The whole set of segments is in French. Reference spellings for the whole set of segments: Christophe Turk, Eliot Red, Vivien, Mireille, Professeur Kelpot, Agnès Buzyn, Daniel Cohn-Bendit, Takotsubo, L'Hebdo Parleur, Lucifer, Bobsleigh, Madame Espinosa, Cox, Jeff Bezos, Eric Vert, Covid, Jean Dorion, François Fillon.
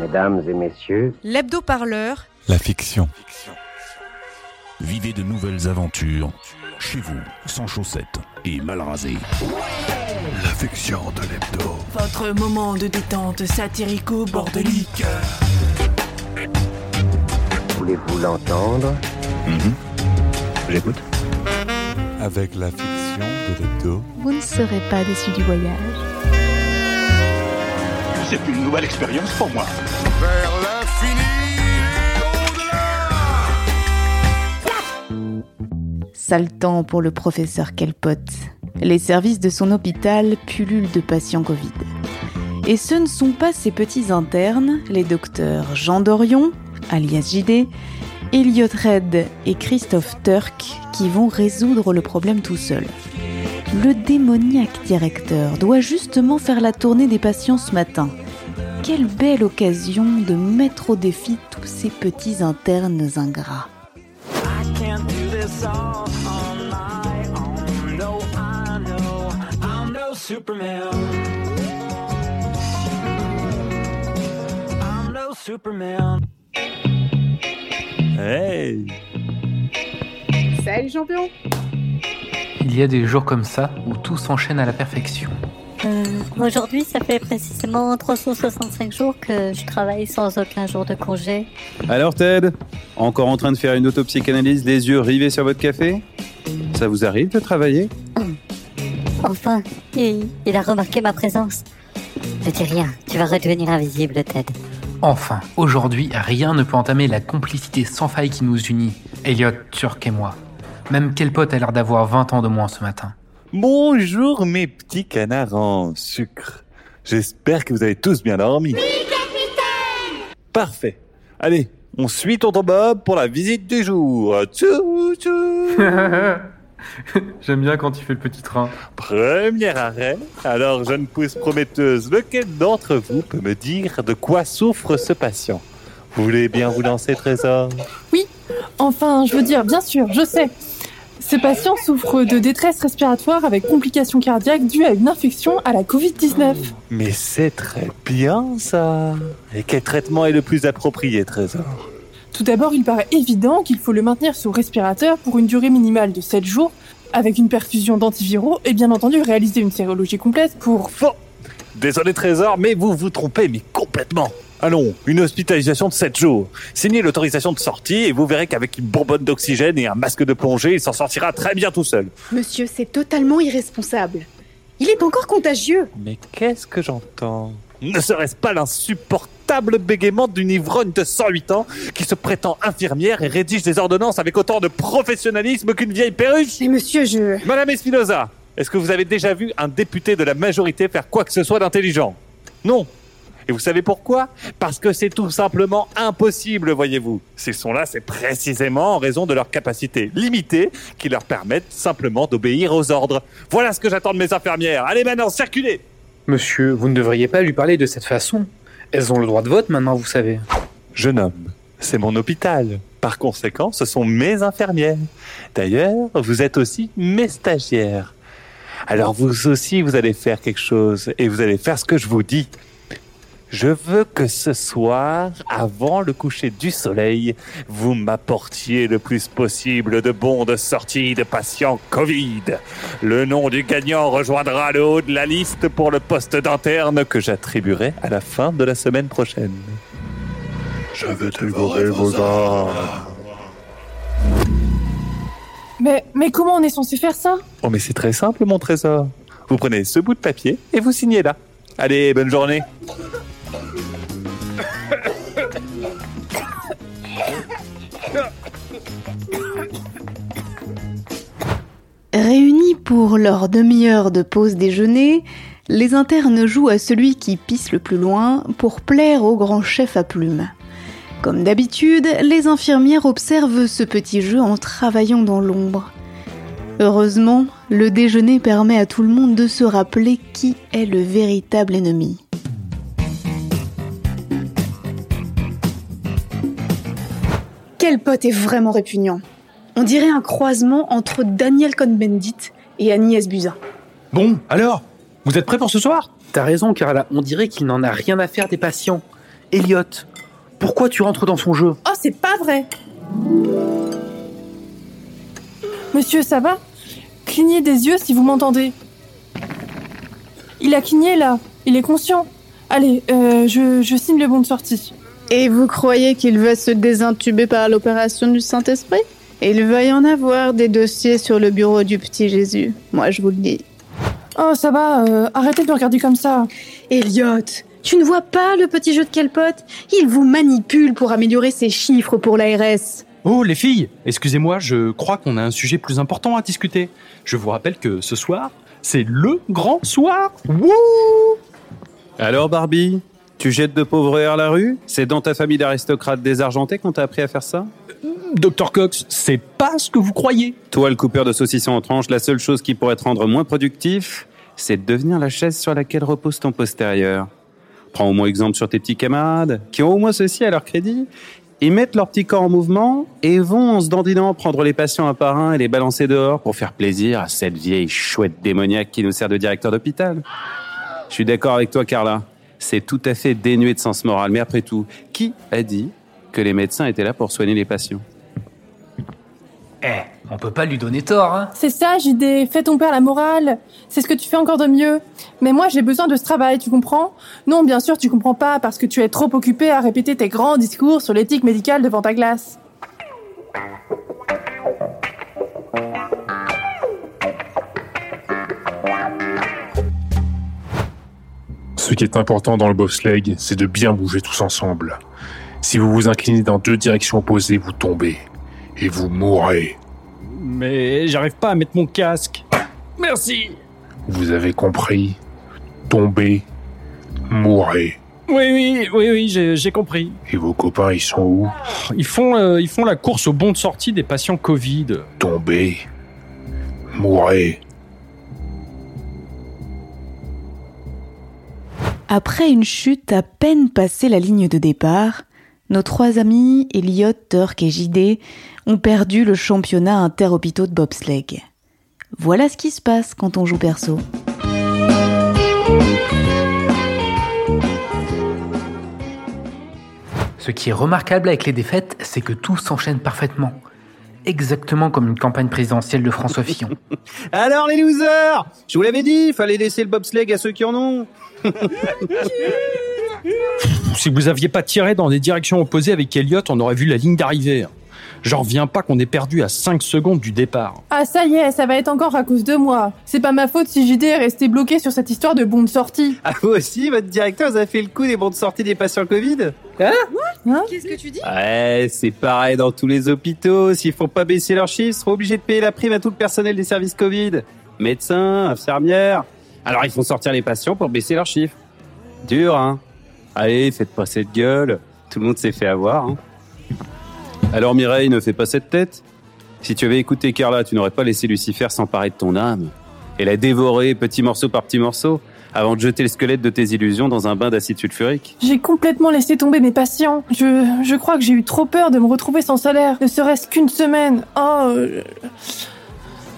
Mesdames et messieurs, L'Hebdo Parleur, la fiction. Vivez de nouvelles aventures, chez vous, sans chaussettes et mal rasées. La fiction de l'hebdo. Votre moment de détente satirico-bordelique. Voulez-vous l'entendre ? J'écoute. Avec la fiction de l'hebdo, vous ne serez pas déçus du voyage. C'est une nouvelle expérience pour moi. Vers l'infini et au-delà ! Sale temps pour le professeur Kelpot. Les services de son hôpital pullulent de patients Covid. Et ce ne sont pas ses petits internes, les docteurs Jean Dorion, alias JD, Eliot Red et Christophe Turk, qui vont résoudre le problème tout seuls. Le démoniaque directeur doit justement faire la tournée des patients ce matin. Quelle belle occasion de mettre au défi tous ces petits internes ingrats. Hey! Salut champion! Il y a des jours comme ça où tout s'enchaîne à la perfection. Aujourd'hui, ça fait précisément 365 jours que je travaille sans aucun jour de congé. Alors Ted, encore en train de faire une autopsychanalyse, les yeux rivés sur votre café ? Ça vous arrive de travailler ? Enfin, il a remarqué ma présence. Ne dis rien, tu vas redevenir invisible Ted. Enfin, aujourd'hui, rien ne peut entamer la complicité sans faille qui nous unit, Eliot, Turk et moi. Même Kelpot a l'air d'avoir 20 ans de moins ce matin. Bonjour mes petits canards en sucre. J'espère que vous avez tous bien dormi. Oui, capitaine! Parfait. Allez, on suit tonton Bob pour la visite du jour. Tchou tchou. J'aime bien quand tu fais le petit train. Premier arrêt. Alors, jeune pousse prometteuse, lequel d'entre vous peut me dire de quoi souffre ce patient ? Vous voulez bien vous lancer, Trésor ? Oui. Enfin, je veux dire, bien sûr, je sais. Ce patient souffre de détresse respiratoire avec complications cardiaques dues à une infection à la Covid-19. Mais c'est très bien, ça. Et quel traitement est le plus approprié, Trésor ? Tout d'abord, il paraît évident qu'il faut le maintenir sous respirateur pour une durée minimale de 7 jours, avec une perfusion d'antiviraux et bien entendu réaliser une sérologie complète pour... Faux ! Désolé Trésor, mais vous vous trompez, mais complètement. Allons, une hospitalisation de 7 jours. Signez l'autorisation de sortie et vous verrez qu'avec une bonbonne d'oxygène et un masque de plongée, il s'en sortira très bien tout seul. Monsieur, c'est totalement irresponsable. Il est encore contagieux. Mais qu'est-ce que j'entends ? Ne serait-ce pas l'insupportable bégaiement d'une ivrogne de 108 ans qui se prétend infirmière et rédige des ordonnances avec autant de professionnalisme qu'une vieille perruche ? Mais monsieur, Madame Espinosa, est-ce que vous avez déjà vu un député de la majorité faire quoi que ce soit d'intelligent ? Non. Et vous savez pourquoi ? Parce que c'est tout simplement impossible, voyez-vous. Ces sons-là, c'est précisément en raison de leur capacité limitée qui leur permettent simplement d'obéir aux ordres. Voilà ce que j'attends de mes infirmières. Allez maintenant, circulez ! Monsieur, vous ne devriez pas lui parler de cette façon. Elles ont le droit de vote maintenant, vous savez. Jeune homme, c'est mon hôpital. Par conséquent, ce sont mes infirmières. D'ailleurs, vous êtes aussi mes stagiaires. Alors vous aussi, vous allez faire quelque chose et vous allez faire ce que je vous dis. Je veux que ce soir, avant le coucher du soleil, vous m'apportiez le plus possible de bons de sortie de patients Covid. Le nom du gagnant rejoindra le haut de la liste pour le poste d'interne que j'attribuerai à la fin de la semaine prochaine. Je veux dévorer vos âmes. Mais comment on est censé faire ça ? Oh mais c'est très simple mon trésor. Vous prenez ce bout de papier et vous signez là. Allez, bonne journée. Réunis pour leur demi-heure de pause déjeuner, les internes jouent à celui qui pisse le plus loin pour plaire au grand chef à plumes. Comme d'habitude, les infirmières observent ce petit jeu en travaillant dans l'ombre. Heureusement, le déjeuner permet à tout le monde de se rappeler qui est le véritable ennemi. Kelpot est vraiment répugnant. On dirait un croisement entre Daniel Cohn-Bendit et Agnès Buzyn. Bon, alors, vous êtes prêts pour ce soir ? T'as raison, Carla, on dirait qu'il n'en a rien à faire des patients. Eliot, pourquoi tu rentres dans son jeu ? Oh, c'est pas vrai ! Monsieur, ça va ? Clignez des yeux si vous m'entendez. Il a cligné, là. Il est conscient. Allez, je signe le bon de sortie. Et vous croyez qu'il va se désintuber par l'opération du Saint-Esprit ? Il va y en avoir des dossiers sur le bureau du petit Jésus. Moi, je vous le dis. Oh, ça va. Arrêtez de regarder comme ça. Eliot, tu ne vois pas le petit jeu de Kelpot ? Il vous manipule pour améliorer ses chiffres pour l'ARS. Oh, les filles, excusez-moi, je crois qu'on a un sujet plus important à discuter. Je vous rappelle que ce soir, c'est le grand soir. Wouh ! Alors Barbie, tu jettes de pauvres à la rue ? C'est dans ta famille d'aristocrates désargentés qu'on t'a appris à faire ça ? Docteur Cox, c'est pas ce que vous croyez. Toi, le coupeur de saucissons en tranches, la seule chose qui pourrait te rendre moins productif, c'est de devenir la chaise sur laquelle repose ton postérieur. Prends au moins exemple sur tes petits camarades, qui ont au moins ceci à leur crédit. Ils mettent leur petit corps en mouvement et vont, en se dandinant, prendre les patients un par un et les balancer dehors pour faire plaisir à cette vieille chouette démoniaque qui nous sert de directeur d'hôpital. Je suis d'accord avec toi, Carla. C'est tout à fait dénué de sens moral. Mais après tout, qui a dit que les médecins étaient là pour soigner les patients ? On peut pas lui donner tort, hein ? C'est ça, JD. Fais ton père la morale. C'est ce que tu fais encore de mieux. Mais moi, j'ai besoin de ce travail, tu comprends ? Non, bien sûr, tu comprends pas, parce que tu es trop occupé à répéter tes grands discours sur l'éthique médicale devant ta glace. Ce qui est important dans le bobsleigh, c'est de bien bouger tous ensemble. Si vous vous inclinez dans deux directions opposées, vous tombez. Et vous mourrez. Mais j'arrive pas à mettre mon casque. Merci. Vous avez compris. Tomber, mourir. Oui, j'ai compris. Et vos copains, ils sont où ? Ils font la course au bon de sortie des patients Covid. Tomber, mourir. Après une chute à peine passée la ligne de départ, nos trois amis, Eliot, Turk et JD, ont perdu le championnat interhôpitaux de bobsleigh. Voilà ce qui se passe quand on joue perso. Ce qui est remarquable avec les défaites, c'est que tout s'enchaîne parfaitement. Exactement comme une campagne présidentielle de François Fillon. Alors les losers, je vous l'avais dit, il fallait laisser le bobsleigh à ceux qui en ont. Si vous aviez pas tiré dans des directions opposées avec Eliot, on aurait vu la ligne d'arrivée. J'en reviens pas qu'on ait perdu à 5 secondes du départ. Ah ça y est, ça va être encore à cause de moi. C'est pas ma faute si JD est resté bloqué sur cette histoire de bons de sortie. Ah vous aussi, votre directeur, vous avez fait le coup des bons de sortie des patients Covid ? Hein ? Qu'est-ce que tu dis ? Ouais, c'est pareil dans tous les hôpitaux. S'ils font pas baisser leurs chiffres, ils seront obligés de payer la prime à tout le personnel des services Covid. Médecins, infirmières. Alors ils font sortir les patients pour baisser leurs chiffres. Dur, hein ? Allez, faites pas cette gueule. Tout le monde s'est fait avoir, hein. Alors Mireille, ne fais pas cette tête. Si tu avais écouté Carla, tu n'aurais pas laissé Lucifer s'emparer de ton âme et la dévorer petit morceau par petit morceau avant de jeter le squelette de tes illusions dans un bain d'acide sulfurique. J'ai complètement laissé tomber mes patients. Je crois que j'ai eu trop peur de me retrouver sans salaire, ne serait-ce qu'une semaine. Oh,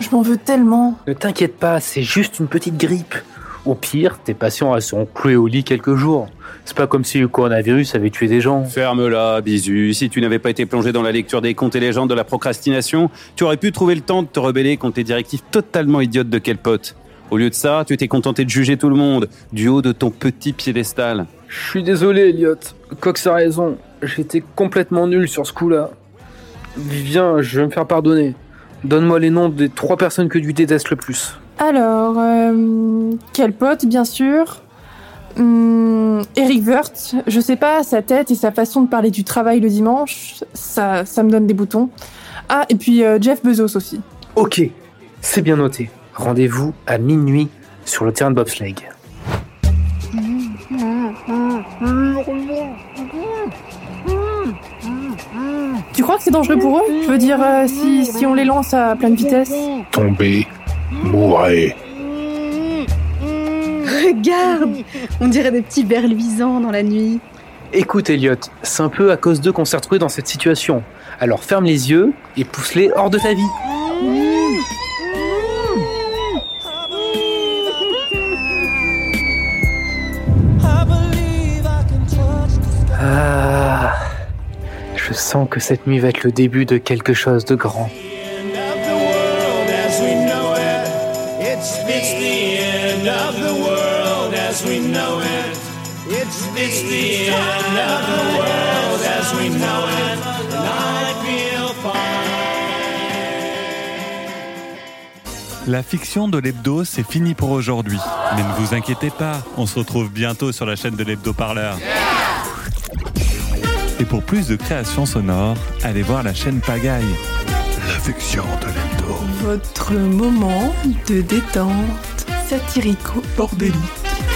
je m'en veux tellement. Ne t'inquiète pas, c'est juste une petite grippe. Au pire, tes patients resteront cloués au lit quelques jours. C'est pas comme si le coronavirus avait tué des gens. Ferme-la, bisu. Si tu n'avais pas été plongé dans la lecture des contes et légendes de la procrastination, tu aurais pu trouver le temps de te rebeller contre tes directives totalement idiotes de Kelpot. Au lieu de ça, tu t'es contenté de juger tout le monde, du haut de ton petit piédestal. Je suis désolé, Eliot. Cox a raison. J'étais complètement nul sur ce coup-là. Vivien, je vais me faire pardonner. Donne-moi les noms des 3 personnes que tu détestes le plus. Alors, Kelpot, bien sûr. Eric Vert, je sais pas, sa tête et sa façon de parler du travail le dimanche, ça me donne des boutons. Ah, et puis Jeff Bezos aussi. Ok, c'est bien noté. Rendez-vous à minuit sur le terrain de bobsleigh. Tu crois que c'est dangereux pour eux ? Je veux dire, si on les lance à pleine vitesse. Tomber, mourir. Regarde, on dirait des petits vers luisants dans la nuit. Écoute, Eliot, c'est un peu à cause d'eux qu'on s'est retrouvés dans cette situation. Alors ferme les yeux et pousse-les hors de ta vie. Je sens que cette nuit va être le début de quelque chose de grand. La fiction de l'hebdo, c'est fini pour aujourd'hui. Mais ne vous inquiétez pas, on se retrouve bientôt sur la chaîne de l'Hebdo Parleur. Et pour plus de créations sonores, allez voir la chaîne Pagaille. La fiction de l'hebdo. Votre moment de détente satirico-bordélique.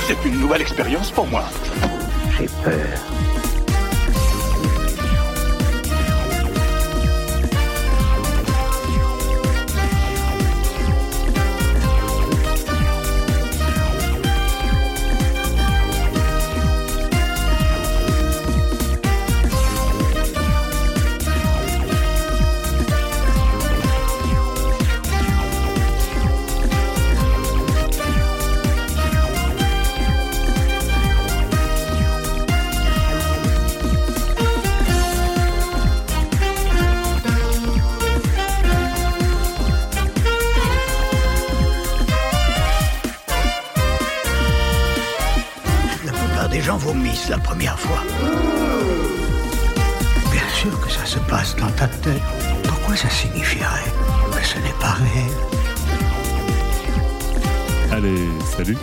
C'est une nouvelle expérience pour moi. J'ai peur. La première fois. Bien sûr que ça se passe dans ta tête. Pourquoi ça signifierait que ce n'est pas réel ? Allez, salut.